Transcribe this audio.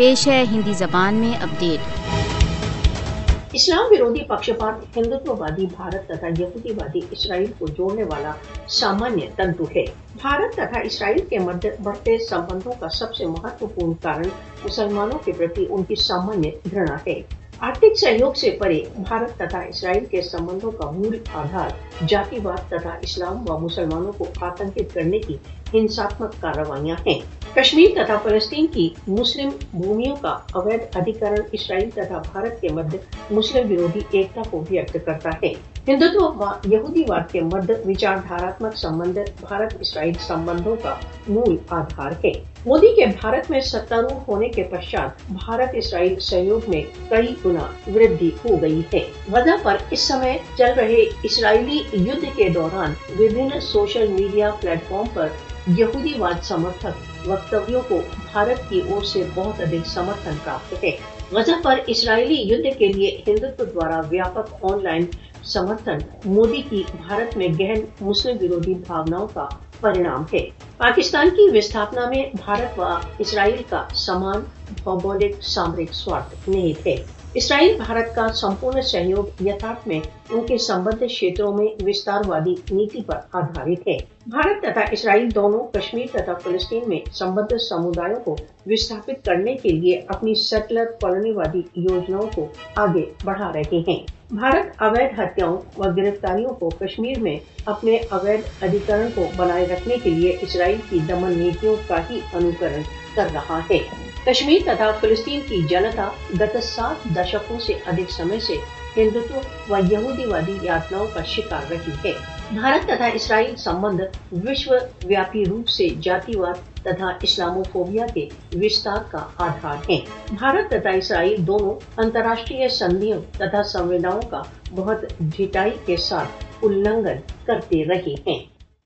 پیش ہے ہندی زبان میں اپڈیٹ۔ اسلام ویرودھی پکشپات ہندوتو وادی بھارت تथा یہودی وادی اسرائیل کو جوڑنے والا سامانیہ تنتو ہے۔ بھارت तथा اسرائیل کے بڑھتے سمبندوں کا سب سے مہتوپورن کارن مسلمانوں کے پرتی ان کی سامانیہ घृणा ہے۔ آرتھک سہیوگ سے پرے بھارت तथा اسرائیل کے سمبندوں کا مول آدھار جاتی واد तथा اسلام و مسلمانوں کو آتنکت کرنے کی ہنساتمک کارروائیاں ہیں۔ کشمیر तथा فلسطین کی مسلم بھومیوں کا اویدھ ادھیکرن اسرائیل तथा بھارت کے مدد مسلم ویرودھی ایکتا کو ویکت کرتا ہے۔ ہندوتو و یہودی واد کے مدد وچاردھاراتمک سمبند بھارت اسرائیل سمبندوں کا مول آدھار ہے۔ مودی کے بھارت میں सत्तारूढ़ ہونے کے پश्चात بھارت اسرائیل सहयोग میں कई गुना वृद्धि हो गई है। वजह पर इस समय चल रहे इसराइली युद्ध के दौरान विभिन्न सोशल मीडिया प्लेटफॉर्म पर यहूदी वाद समर्थक वक्तव्यों को भारत की ओर से बहुत अधिक समर्थन प्राप्त है। वजह पर इसराइली युद्ध के लिए हिंदुत्व द्वारा व्यापक ऑनलाइन समर्थन मोदी की भारत में गहन मुस्लिम विरोधी भावनाओं का परिणाम है। पाकिस्तान की विस्थापना में भारत व इसराइल का समान भौगोलिक सामरिक स्वार्थ निहित है। इसराइल भारत का संपूर्ण सहयोग यथार्थ में उनके संबद्ध क्षेत्रों में विस्तारवादी नीति पर आधारित है। भारत तथा इसराइल दोनों कश्मीर तथा फिलिस्तीन में संबद्ध समुदायों को विस्थापित करने के लिए अपनी सेटलर कॉलोनीवादी योजनाओं को आगे बढ़ा रहे हैं। भारत अवैध हत्याओं व गिरफ्तारियों को कश्मीर में अपने अवैध अधिकरण को बनाए रखने के लिए इसराइल की दमन नीतियों का ही अनुकरण कर रहा है। कश्मीर तथा फिलिस्तीन की जनता गत 7 दशकों से अधिक समय से हिंदुत्व व यहूदीवादी यातनाओं का शिकार रही है। भारत तथा इसराइल संबंध विश्वव्यापी रूप से जातिवाद तथा इस्लामोफोबिया के विस्तार का आधार है। भारत तथा इसराइल दोनों अंतर्राष्ट्रीय संधियों तथा संविधानों का बहुत ढिठाई के साथ उल्लंघन करते रहे हैं।